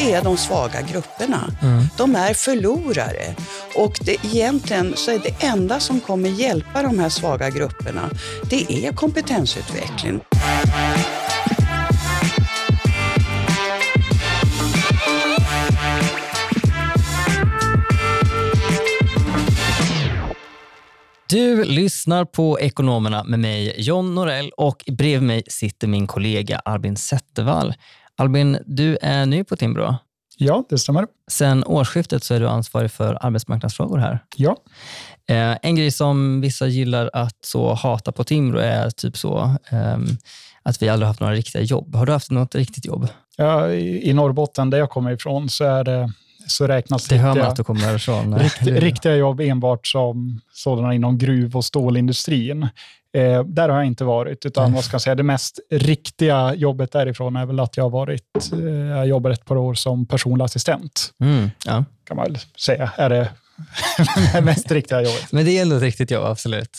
det är de svaga grupperna. Mm. De är förlorare. Och det, egentligen så är det enda som kommer hjälpa de här svaga grupperna, det är kompetensutveckling. Du lyssnar på Ekonomerna med mig, Jon Norell, och bredvid mig sitter min kollega Albin Zettervall. Albin, du är ny på Timbro. Ja, det stämmer. Sen årsskiftet så är du ansvarig för arbetsmarknadsfrågor här. Ja. En grej som vissa gillar att så hata på Timbro är typ så att vi aldrig haft några riktiga jobb. Har du haft något riktigt jobb? Ja, i Norrbotten där jag kommer ifrån så är det... Så räknas riktiga jobb enbart som sådana inom gruv- och stålindustrin. Där har jag inte varit, utan vad ska jag säga, det mest riktiga jobbet därifrån är väl att jag har varit, jag jobbade ett par år som personlig assistent. Mm, ja. Kan man väl säga, är det mest riktiga jobbet. Men det är ändå ett riktigt jobb, absolut.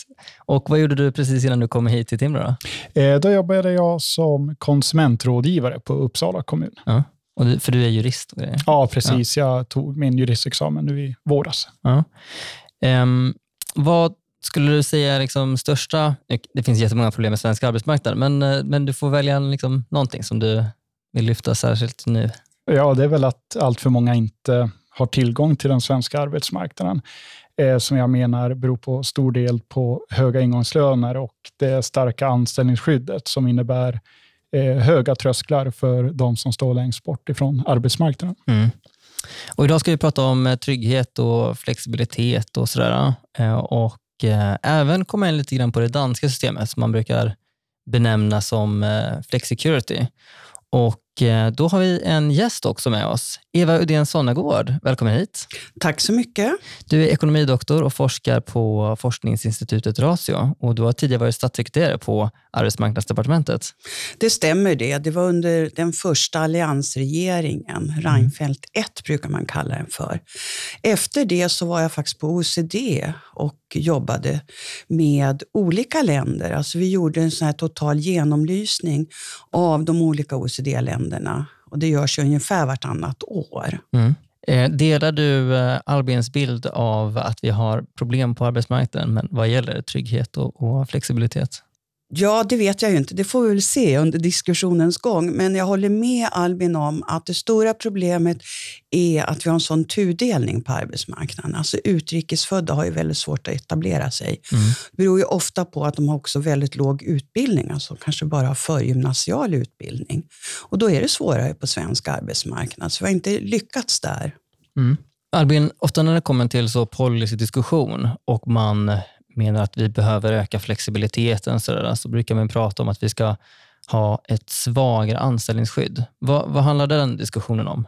Och vad gjorde du precis innan du kom hit till Timrå då? Då jobbade jag som konsumentrådgivare på Uppsala kommun. Ja. Och du, för du är jurist och grejer. Ja, precis. Ja. Jag tog min juristexamen nu i våras. Ja. Vad skulle du säga liksom största... Det finns jättemånga problem med svenska arbetsmarknaden, men du får välja liksom någonting som du vill lyfta särskilt nu. Ja, det är väl att allt för många inte har tillgång till den svenska arbetsmarknaden. Som jag menar beror på stor del på höga ingångslöner och det starka anställningsskyddet som innebär höga trösklar för de som står längst bort ifrån arbetsmarknaden. Mm. Och idag ska vi prata om trygghet och flexibilitet och sådär. Och även komma in lite grann på det danska systemet som man brukar benämna som flexicurity. Och då har vi en gäst också med oss. Eva Uddén Sonnegård, välkommen hit. Tack så mycket. Du är ekonomidoktor och forskar på forskningsinstitutet Ratio. Och du har tidigare varit statssekreterare på Arbetsmarknadsdepartementet. Det stämmer det. Det var under den första alliansregeringen. Reinfeldt 1 brukar man kalla den för. Efter det så var jag faktiskt på OECD och jobbade med olika länder. Alltså vi gjorde en sån här total genomlysning av de olika OECD-länderna. Och det görs ju ungefär vartannat år. Mm. Delar du Albins bild av att vi har problem på arbetsmarknaden men vad gäller trygghet och flexibilitet? Ja, det vet jag ju inte. Det får vi väl se under diskussionens gång. Men jag håller med Albin om att det stora problemet är att vi har en sån tudelning på arbetsmarknaden. Alltså utrikesfödda har ju väldigt svårt att etablera sig. Mm. Det beror ju ofta på att de har också väldigt låg utbildning. Alltså kanske bara har förgymnasial utbildning. Och då är det svårare på svensk arbetsmarknad. Så vi har inte lyckats där. Mm. Albin, ofta när det kommer till så policydiskussion och man... menar att vi behöver öka flexibiliteten så brukar man prata om att vi ska ha ett svagare anställningsskydd. Vad handlar den diskussionen om?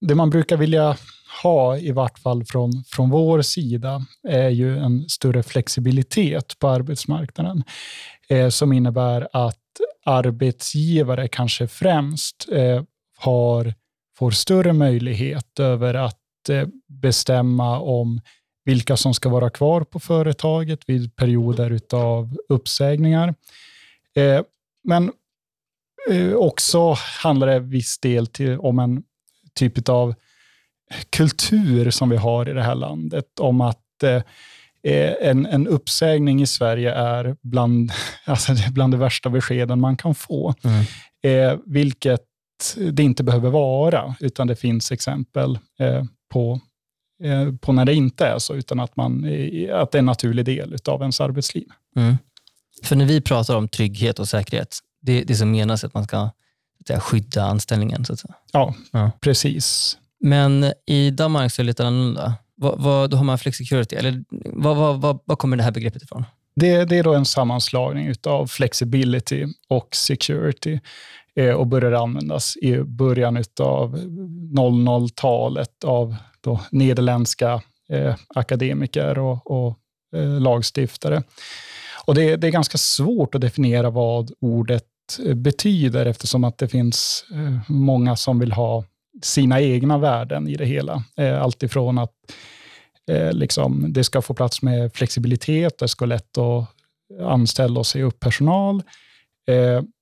Det man brukar vilja ha i vart fall från vår sida är ju en större flexibilitet på arbetsmarknaden som innebär att arbetsgivare kanske främst får större möjlighet över att bestämma om vilka som ska vara kvar på företaget vid perioder av uppsägningar. Men också handlar det viss del om en typ av kultur som vi har i det här landet. Om att en uppsägning i Sverige är bland de värsta beskeden man kan få. Mm. Vilket det inte behöver vara, utan det finns exempel på när det inte är så, utan att det är en naturlig del av ens arbetsliv. Mm. För när vi pratar om trygghet och säkerhet, det som menas att man ska skydda anställningen. Så att säga. Ja, precis. Men i Danmark så är det lite annorlunda. Då har man flexicurity, eller vad kommer det här begreppet ifrån? Det är då en sammanslagning av flexibility och security och började användas i början av 00-talet av då nederländska akademiker och lagstiftare. Och det är ganska svårt att definiera vad ordet betyder eftersom att det finns många som vill ha sina egna värden i det hela. Allt ifrån att liksom, det ska få plats med flexibilitet, det ska lätt att anställa och säga upp personal.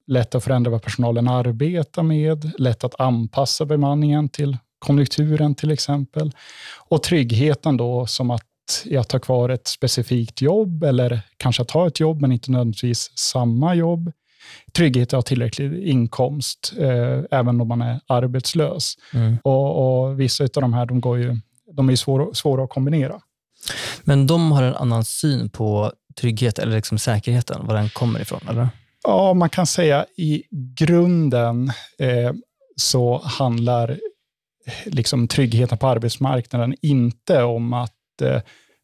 lätt att förändra vad personalen arbetar med, lätt att anpassa bemanningen till konjunkturen till exempel. Och tryggheten då, som att jag tar kvar ett specifikt jobb eller kanske att ha ett jobb men inte nödvändigtvis samma jobb. Trygghet att ha tillräcklig inkomst även om man är arbetslös. Mm. Och vissa av de här de är svåra att kombinera. Men de har en annan syn på trygghet eller liksom säkerheten, var den kommer ifrån, eller? Ja, man kan säga i grunden så handlar liksom tryggheten på arbetsmarknaden inte om att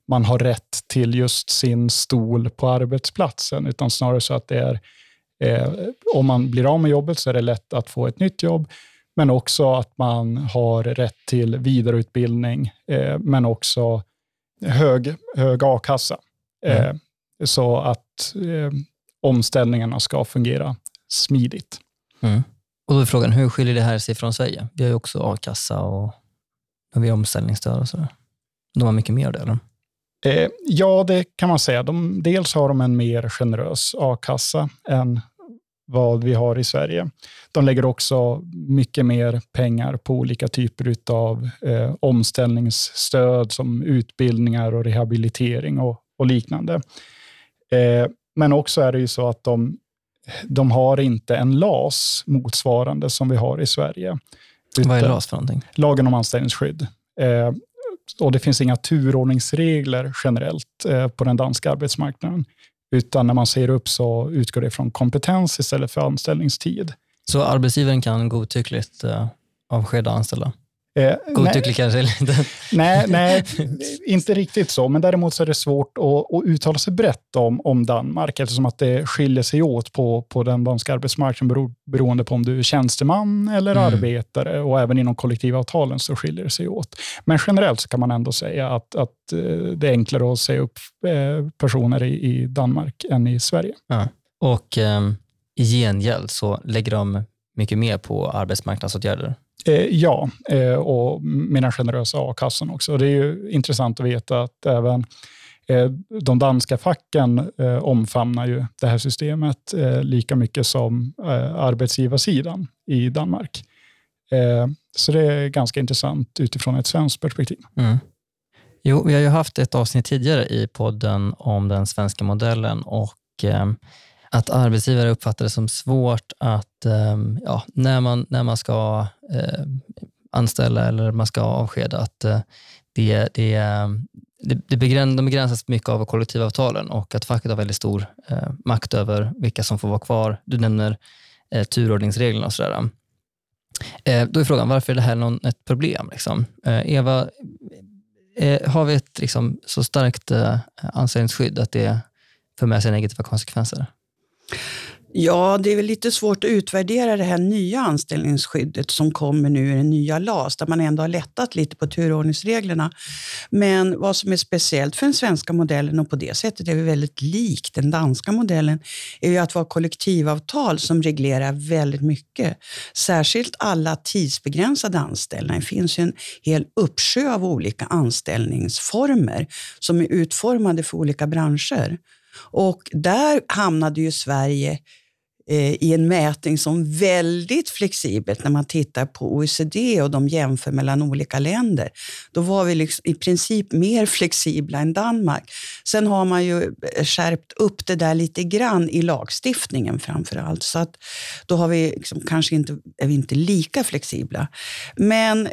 man har rätt till just sin stol på arbetsplatsen, utan snarare så att det är om man blir av med jobbet så är det lätt att få ett nytt jobb, men också att man har rätt till vidareutbildning, men också hög a-kassa. Så att omställningarna ska fungera smidigt. Mm. Och då är frågan, hur skiljer det här sig från Sverige? Vi har ju också a-kassa och vi har omställningsstöd och sådär. De har mycket mer av det, eller? Ja, det kan man säga. Dels har de en mer generös a-kassa än vad vi har i Sverige. De lägger också mycket mer pengar på olika typer av omställningsstöd som utbildningar och rehabilitering och liknande. Men också är det ju så att de har inte en LAS motsvarande som vi har i Sverige. Vad är LAS för någonting? Lagen om anställningsskydd. Och det finns inga turordningsregler generellt på den danska arbetsmarknaden. Utan när man säger upp så utgår det från kompetens istället för anställningstid. Så arbetsgivaren kan godtyckligt avskeda anställda? Godtyckligt kanske lite. Nej, inte riktigt så. Men däremot så är det svårt att uttala sig brett om Danmark. Eftersom att det skiljer sig åt på den danska arbetsmarknaden beroende på om du är tjänsteman eller arbetare. Och även inom kollektivavtalen så skiljer det sig åt. Men generellt så kan man ändå säga att det är enklare att säga upp personer i Danmark än i Sverige. Ja. Och i gengäld så lägger de mycket mer på arbetsmarknadsåtgärder. Ja, och mina generösa a-kassan också. Det är ju intressant att veta att även de danska facken omfamnar ju det här systemet lika mycket som arbetsgivarsidan i Danmark. Så det är ganska intressant utifrån ett svenskt perspektiv. Mm. Jo, vi har ju haft ett avsnitt tidigare i podden om den svenska modellen och att arbetsgivare uppfattar det som svårt att när man ska anställa eller man ska avskeda, att de begränsas mycket av kollektivavtalen och att facket har väldigt stor makt över vilka som får vara kvar. Du nämner turordningsreglerna och sådär. Då är frågan, varför är det här ett problem? Liksom? Eva, har vi ett så starkt anställningsskydd att det för med sig negativa konsekvenser? Ja, det är väl lite svårt att utvärdera det här nya anställningsskyddet som kommer nu i den nya LAS, där man ändå har lättat lite på turordningsreglerna. Men vad som är speciellt för den svenska modellen, och på det sättet är vi väldigt likt den danska modellen, är ju att vi har kollektivavtal som reglerar väldigt mycket. Särskilt alla tidsbegränsade anställningar. Det finns ju en hel uppsjö av olika anställningsformer som är utformade för olika branscher. Och där hamnade ju Sverige i en mätning som väldigt flexibelt när man tittar på OECD och de jämför mellan olika länder. Då var vi i princip mer flexibla än Danmark. Sen har man ju skärpt upp det där lite grann i lagstiftningen framförallt. Så att då har vi kanske inte lika flexibla. Men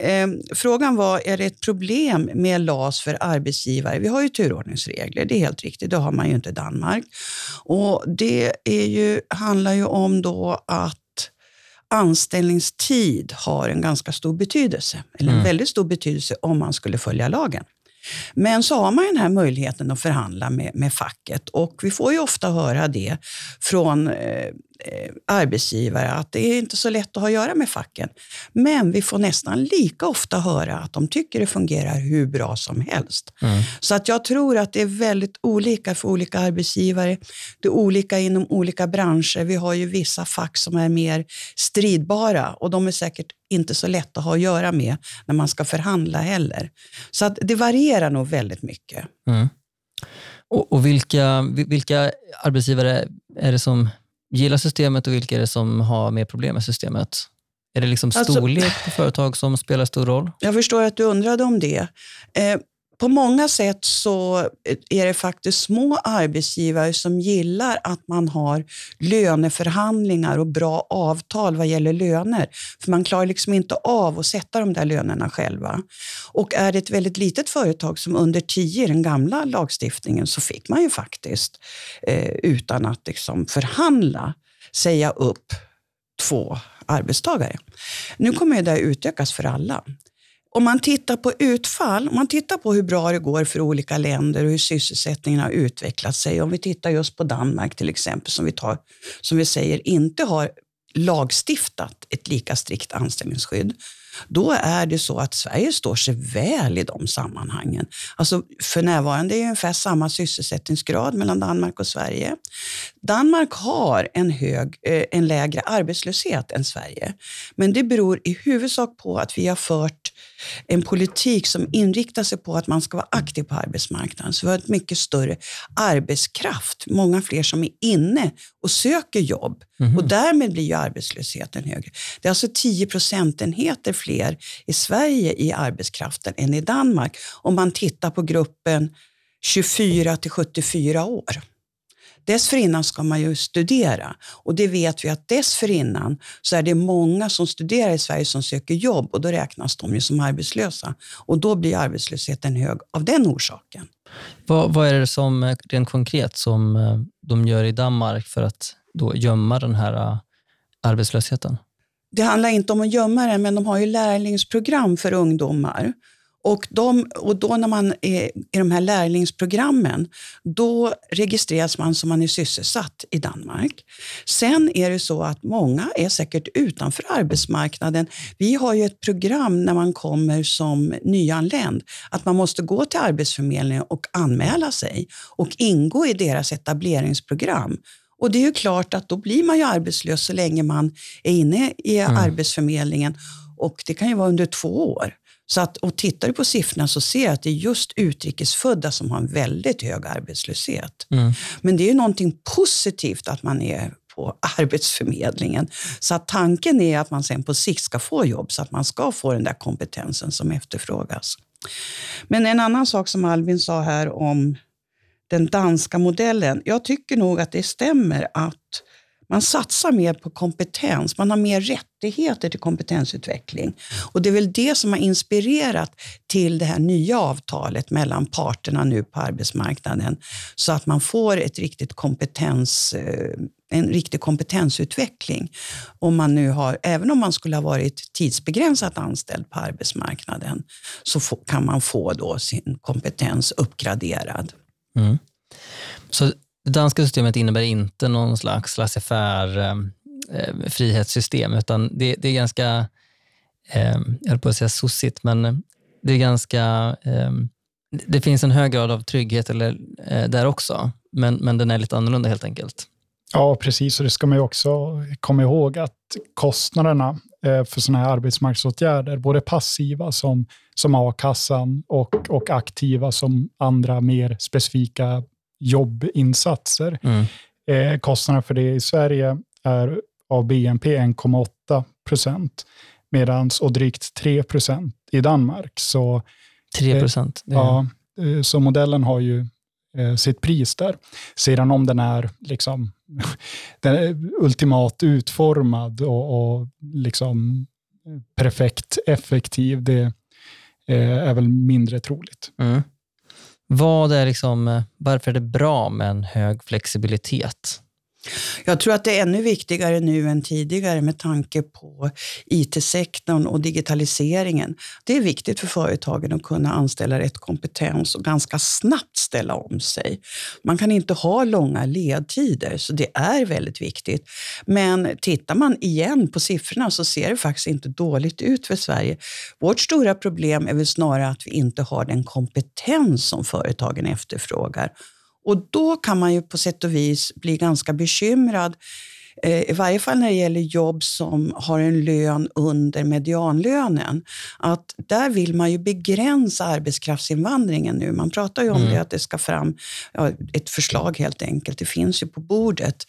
frågan var, är det ett problem med LAS för arbetsgivare? Vi har ju turordningsregler, det är helt riktigt. Det har man ju inte i Danmark. Och det handlar ju om då att anställningstid har en ganska stor betydelse, eller en väldigt stor betydelse om man skulle följa lagen. Men så har man den här möjligheten att förhandla med facket, och vi får ju ofta höra det från arbetsgivare att det är inte så lätt att ha att göra med facken. Men vi får nästan lika ofta höra att de tycker det fungerar hur bra som helst. Mm. Så att jag tror att det är väldigt olika för olika arbetsgivare. Det är olika inom olika branscher. Vi har ju vissa fack som är mer stridbara, och de är säkert inte så lätt att ha att göra med när man ska förhandla heller. Så att det varierar nog väldigt mycket. Mm. Och vilka arbetsgivare är det som gillar systemet och vilka är det som har mer problem med systemet? Är det liksom storlek på företag som spelar stor roll? Jag förstår att du undrade om det. På många sätt så är det faktiskt små arbetsgivare som gillar att man har löneförhandlingar och bra avtal vad gäller löner. För man klarar liksom inte av att sätta de där lönerna själva. Och är det ett väldigt litet företag som under 10 i den gamla lagstiftningen så fick man ju faktiskt utan att liksom förhandla säga upp 2 arbetstagare. Nu kommer ju det här utökas för alla. Om man tittar på utfall, om man tittar på hur bra det går för olika länder och hur sysselsättningen har utvecklat sig. Om vi tittar just på Danmark till exempel som vi säger inte har lagstiftat ett lika strikt anställningsskydd. Då är det så att Sverige står sig väl i de sammanhangen. Alltså för närvarande är det ungefär samma sysselsättningsgrad mellan Danmark och Sverige. Danmark har en lägre arbetslöshet än Sverige. Men det beror i huvudsak på att vi har fört en politik som inriktar sig på att man ska vara aktiv på arbetsmarknaden. Så vi har ett mycket större arbetskraft. Många fler som är inne och söker jobb. Mm-hmm. Och därmed blir ju arbetslösheten högre. Det är alltså 10 procentenheter fler i Sverige i arbetskraften än i Danmark. Om man tittar på gruppen 24 till 74 år. Dessförinnan ska man ju studera och det vet vi att dessförinnan så är det många som studerar i Sverige som söker jobb och då räknas de ju som arbetslösa och då blir arbetslösheten hög av den orsaken. Vad är det som rent konkret som de gör i Danmark för att då gömma den här arbetslösheten? Det handlar inte om att gömma den, men de har ju lärlingsprogram för ungdomar. Och då när man är i de här lärlingsprogrammen, då registreras man som man är sysselsatt i Danmark. Sen är det så att många är säkert utanför arbetsmarknaden. Vi har ju ett program när man kommer som nyanländ, att man måste gå till Arbetsförmedlingen och anmäla sig och ingå i deras etableringsprogram. Och det är ju klart att då blir man ju arbetslös så länge man är inne i Arbetsförmedlingen och det kan ju vara under 2 år. Så att, och tittar du på siffrorna så ser jag att det är just utrikesfödda som har en väldigt hög arbetslöshet. Mm. Men det är ju någonting positivt att man är på Arbetsförmedlingen. Så att tanken är att man sen på sikt ska få jobb så att man ska få den där kompetensen som efterfrågas. Men en annan sak som Albin sa här om den danska modellen. Jag tycker nog att det stämmer att man satsar mer på kompetens. Man har mer rättigheter till kompetensutveckling. Och det är väl det som har inspirerat till det här nya avtalet mellan parterna nu på arbetsmarknaden. Så att man får en riktig kompetensutveckling. Även om man skulle ha varit tidsbegränsat anställd på arbetsmarknaden så kan man få då sin kompetens uppgraderad. Mm. Så det danska systemet innebär inte någon slags laissez-faire frihetssystem utan det är ganska, jag höll på att säga sossigt, men det är ganska, det finns en hög grad av trygghet där också, men den är lite annorlunda helt enkelt. Ja, precis, och det ska man ju också komma ihåg att kostnaderna för sådana här arbetsmarknadsåtgärder, både passiva som a-kassan och aktiva som andra mer specifika jobbinsatser. Mm. Kostnaderna för det i Sverige är av BNP 1,8%, medans och drygt 3% i Danmark. Så, 3%? Så modellen har ju sitt pris där. Sedan om den är liksom den är ultimat utformad och liksom perfekt effektiv, det är väl mindre troligt. Mm. Varför är det bra med en hög flexibilitet? Jag tror att det är ännu viktigare nu än tidigare med tanke på IT-sektorn och digitaliseringen. Det är viktigt för företagen att kunna anställa rätt kompetens och ganska snabbt ställa om sig. Man kan inte ha långa ledtider, så det är väldigt viktigt. Men tittar man igen på siffrorna så ser det faktiskt inte dåligt ut för Sverige. Vårt stora problem är väl snarare att vi inte har den kompetens som företagen efterfrågar. Och då kan man ju på sätt och vis bli ganska bekymrad i varje fall när det gäller jobb som har en lön under medianlönen, att där vill man ju begränsa arbetskraftsinvandringen nu. Man pratar ju om det, att det ska fram ett förslag helt enkelt. Det finns ju på bordet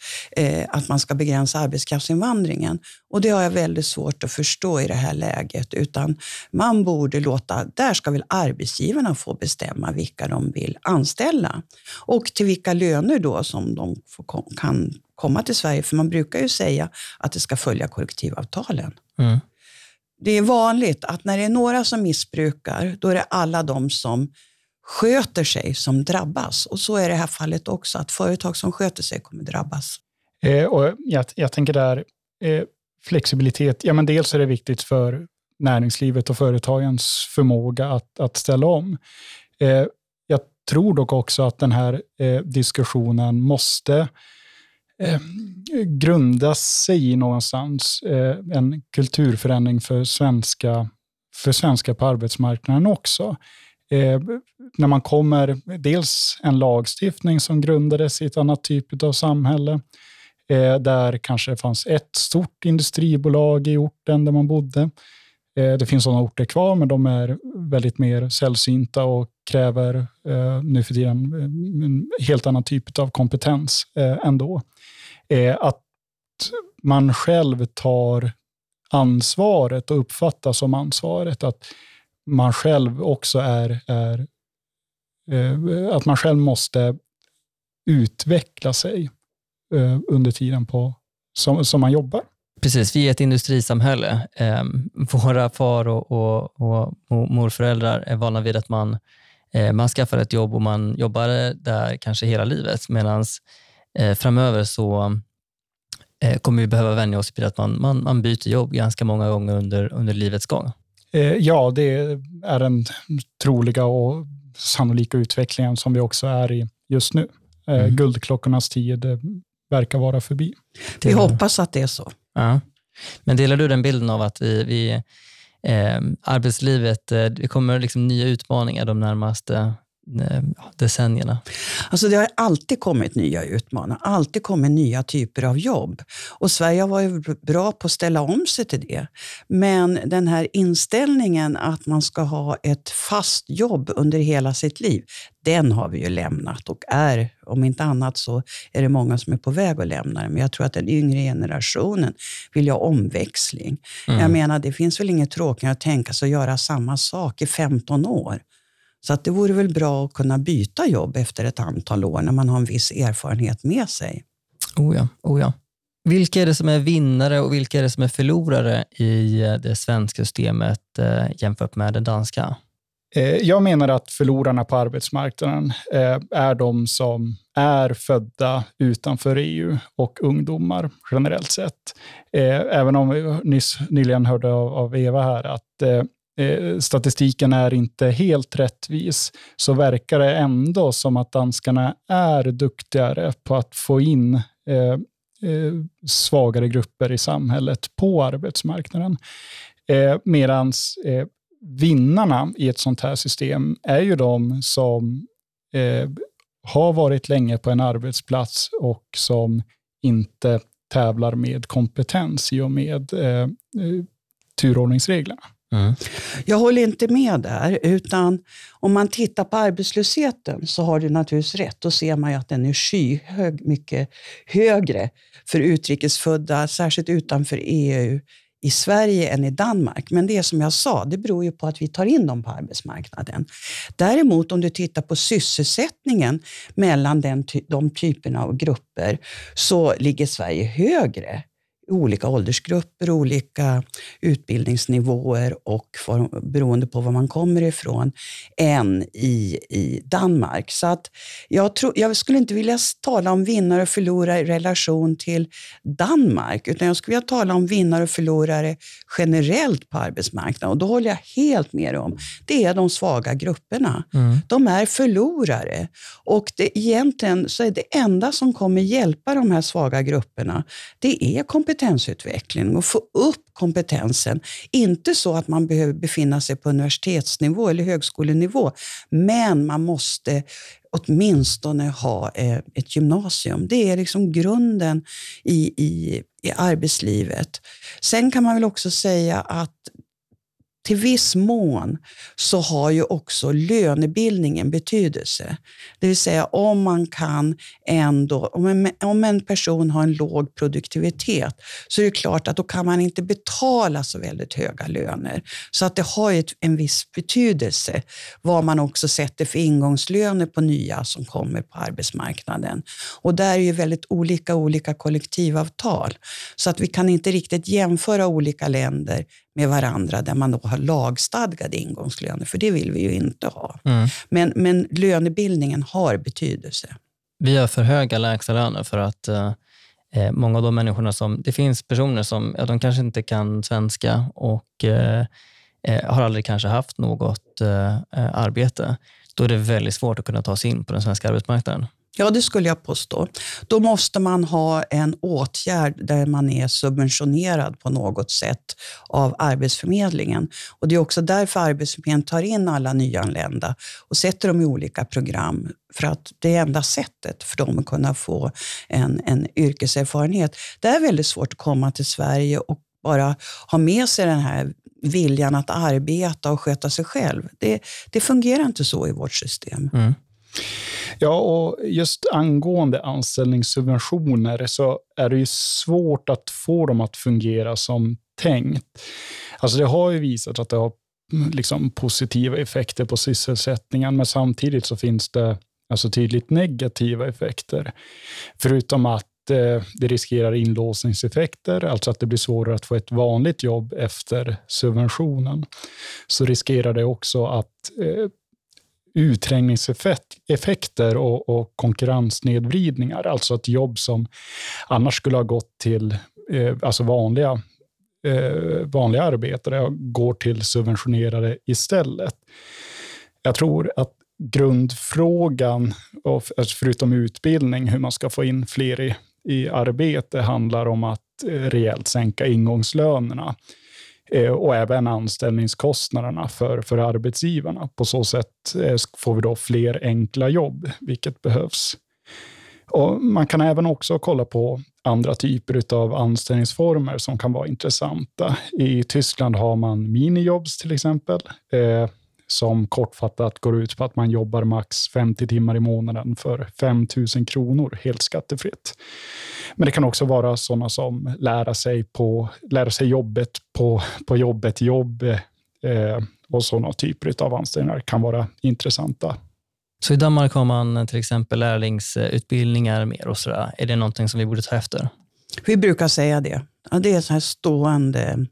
att man ska begränsa arbetskraftsinvandringen. Och det har jag väldigt svårt att förstå i det här läget, utan man borde låta, där ska väl arbetsgivarna få bestämma vilka de vill anställa och till vilka löner då som de kan komma till Sverige, för man brukar ju säga att det ska följa kollektivavtalen. Mm. Det är vanligt att när det är några som missbrukar, då är det alla de som sköter sig som drabbas, och så är det här fallet också, att företag som sköter sig kommer drabbas. Och jag tänker där flexibilitet, ja men dels är det viktigt för näringslivet och företagens förmåga att ställa om. Jag tror dock också att den här diskussionen måste grundas sig någonstans, en kulturförändring för svenska på arbetsmarknaden också. När man kommer, dels en lagstiftning som grundades i ett annat typ av samhälle, där kanske fanns ett stort industribolag i orten där man bodde. Det finns sådana orter kvar, men de är väldigt mer sällsynta och kräver nu för tiden en helt annan typ av kompetens ändå. Att man själv tar ansvaret och uppfattas som ansvaret. Att man själv också att man själv måste utveckla sig under tiden som man jobbar. Precis, vi är ett industrisamhälle. Våra far och morföräldrar är vana vid att man skaffar ett jobb och man jobbar där kanske hela livet. Medan framöver så kommer vi behöva vänja oss vid att man byter jobb ganska många gånger under livets gång. Ja, det är den troliga och sannolika utvecklingen som vi också är i just nu. Guldklockornas tid verkar vara förbi. Vi hoppas att det är så. Ja. Men delar du den bilden av att vi arbetslivet, det kommer liksom nya utmaningar de närmaste decennierna? Alltså det har alltid kommit nya utmaningar, alltid kommit nya typer av jobb. Och Sverige har varit bra på att ställa om sig till det. Men den här inställningen att man ska ha ett fast jobb under hela sitt liv, den har vi ju lämnat, och är, om inte annat så är det många som är på väg att lämna det. Men jag tror att den yngre generationen vill ha omväxling. Jag menar, det finns väl inget tråkigare att tänka sig att göra samma sak i 15 år. Så att det vore väl bra att kunna byta jobb efter ett antal år när man har en viss erfarenhet med sig. Oh ja. Vilka är det som är vinnare och vilka är det som är förlorare i det svenska systemet jämfört med det danska? Jag menar att förlorarna på arbetsmarknaden är de som är födda utanför EU och ungdomar generellt sett. Även om vi nyligen hörde av Eva här att statistiken är inte helt rättvis, så verkar det ändå som att danskarna är duktigare på att få in svagare grupper i samhället på arbetsmarknaden. Medans vinnarna i ett sånt här system är ju de som har varit länge på en arbetsplats och som inte tävlar med kompetens i och med turordningsreglerna. Mm. Jag håller inte med där, utan om man tittar på arbetslösheten så har du naturligtvis rätt. Då ser man ju att den är skyhög, mycket högre för utrikesfödda, särskilt utanför EU, i Sverige än i Danmark. Men det som jag sa, det beror ju på att vi tar in dem på arbetsmarknaden. Däremot om du tittar på sysselsättningen mellan de typerna av grupper, så ligger Sverige högre. Olika åldersgrupper, olika utbildningsnivåer och beroende på var man kommer ifrån, än i Danmark. Så att jag skulle inte vilja tala om vinnare och förlorare i relation till Danmark, utan jag skulle vilja tala om vinnare och förlorare generellt på arbetsmarknaden. Och då håller jag helt med om, det är de svaga grupperna. De är förlorare. Och egentligen så är det enda som kommer hjälpa de här svaga grupperna, det är kompetens. kompetensutveckling och få upp kompetensen. Inte så att man behöver befinna sig på universitetsnivå eller högskolenivå, men man måste åtminstone ha ett gymnasium. Det är liksom grunden i arbetslivet. Sen kan man väl också säga att till viss mån så har ju också lönebildningen betydelse. Det vill säga om man kan ändå, om en person har en låg produktivitet så är det klart att då kan man inte betala så väldigt höga löner. Så att det har ju en viss betydelse vad man också sätter för ingångslöner på nya som kommer på arbetsmarknaden. Och där är ju väldigt olika kollektivavtal. Så att vi kan inte riktigt jämföra olika länder med varandra där man då har lagstadgade ingångslöner, för det vill vi ju inte ha. Mm. Men lönebildningen har betydelse. Vi har för höga lägstalöner för att många av de människorna som, det finns personer som, ja, de kanske inte kan svenska och har aldrig kanske haft något arbete. Då är det väldigt svårt att kunna ta sig in på den svenska arbetsmarknaden. Ja, det skulle jag påstå. Då måste man ha en åtgärd där man är subventionerad på något sätt av Arbetsförmedlingen. Och det är också därför Arbetsförmedlingen tar in alla nyanlända och sätter dem i olika program. För att det är enda sättet för dem att kunna få en yrkeserfarenhet. Det är väldigt svårt att komma till Sverige och bara ha med sig den här viljan att arbeta och sköta sig själv. Det fungerar inte så i vårt system. Mm. Ja, och just angående anställningssubventioner så är det ju svårt att få dem att fungera som tänkt. Alltså det har ju visat att det har liksom positiva effekter på sysselsättningen, men samtidigt så finns det alltså tydligt negativa effekter. Förutom att det riskerar inlåsningseffekter, alltså att det blir svårare att få ett vanligt jobb efter subventionen, så riskerar det också att utträngningseffekter och konkurrensnedvridningar. Alltså ett jobb som annars skulle ha gått till alltså vanliga arbetare går till subventionerade istället. Jag tror att grundfrågan, förutom utbildning, hur man ska få in fler i arbete, handlar om att rejält sänka ingångslönerna. Och även anställningskostnaderna för arbetsgivarna. På så sätt får vi då fler enkla jobb, vilket behövs. Och man kan även också kolla på andra typer av anställningsformer som kan vara intressanta. I Tyskland har man minijobs till exempel, som kortfattat går ut på att man jobbar max 50 timmar i månaden för 5 000 kronor helt skattefritt. Men det kan också vara sådana som lära sig jobbet på jobbet, och sådana typer av anställningar kan vara intressanta. Så i Danmark har man till exempel lärlingsutbildningar mer och sådär. Är det någonting som vi borde ta efter? Vi brukar säga det. Ja, det är så här stående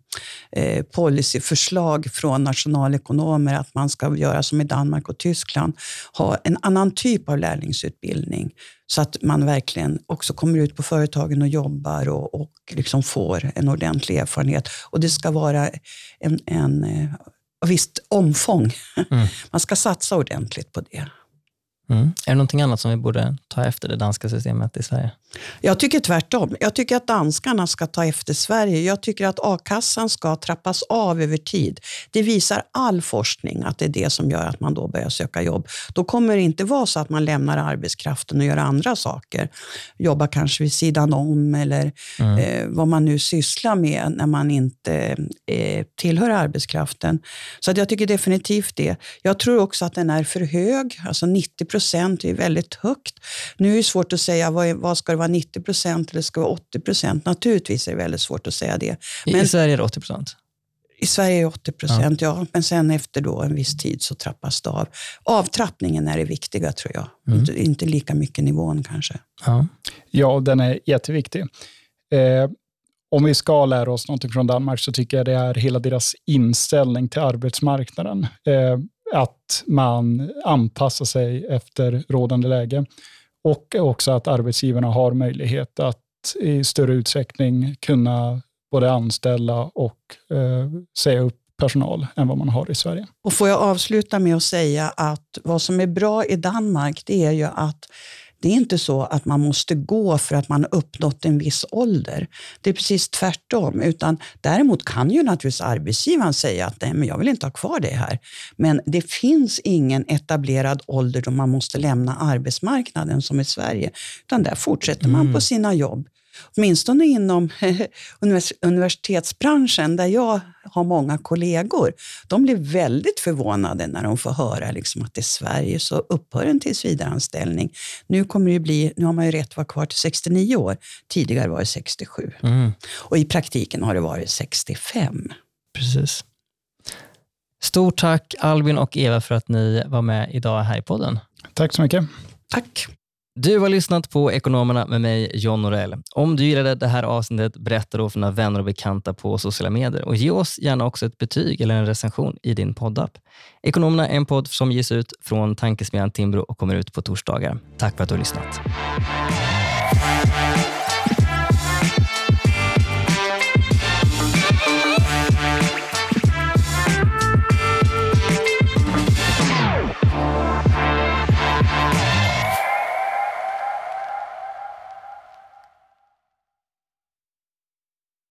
policyförslag från nationalekonomer att man ska göra som i Danmark och Tyskland, ha en annan typ av lärlingsutbildning så att man verkligen också kommer ut på företagen och jobbar och liksom får en ordentlig erfarenhet. Och det ska vara en visst omfång. Mm. Man ska satsa ordentligt på det. Mm. Är det någonting annat som vi borde ta efter det danska systemet i Sverige? Jag tycker tvärtom. Jag tycker att danskarna ska ta efter Sverige. Jag tycker att a-kassan ska trappas av över tid. Det visar all forskning att det är det som gör att man då börjar söka jobb. Då kommer det inte vara så att man lämnar arbetskraften och gör andra saker. Jobbar kanske vid sidan om eller vad man nu sysslar med när man inte tillhör arbetskraften. Så att jag tycker definitivt det. Jag tror också att den är för hög. Alltså 90% är väldigt högt. Nu är det svårt att säga vad ska det vara, 90% eller ska det vara 80%. Naturligtvis är det väldigt svårt att säga det. Men i Sverige är det 80%? I Sverige är det 80%, ja. Men sen efter då en viss tid så trappas det av. Avtrappningen är det viktiga, tror jag. Mm. Inte lika mycket nivån kanske. Ja, den är jätteviktig. Om vi ska lära oss någonting från Danmark så tycker jag det är hela deras inställning till arbetsmarknaden. Att man anpassar sig efter rådande läge och också att arbetsgivarna har möjlighet att i större utsträckning kunna både anställa och säga upp personal än vad man har i Sverige. Och får jag avsluta med att säga att vad som är bra i Danmark, det är ju att Det är inte så att man måste gå för att man har uppnått en viss ålder. Det är precis tvärtom. Utan däremot kan ju naturligtvis arbetsgivaren säga att nej, men jag vill inte ha kvar det här. Men det finns ingen etablerad ålder då man måste lämna arbetsmarknaden som i Sverige. Utan där fortsätter man på sina jobb. Åtminstone inom universitetsbranschen där jag har många kollegor. De blir väldigt förvånade när de får höra liksom att i Sverige så upphör en tillsvidareanställning. Nu har man ju rätt att vara kvar till 69 år. Tidigare var det 67. Mm. Och i praktiken har det varit 65. Precis. Stort tack Albin och Eva för att ni var med idag här i podden. Tack så mycket. Tack. Du har lyssnat på Ekonomerna med mig, Jon Norell. Om du gillade det här avsnittet, berätta då för dina vänner och bekanta på sociala medier. Och ge oss gärna också ett betyg eller en recension i din poddapp. Ekonomerna är en podd som ges ut från tankesmedjan Timbro och kommer ut på torsdagar. Tack för att du har lyssnat.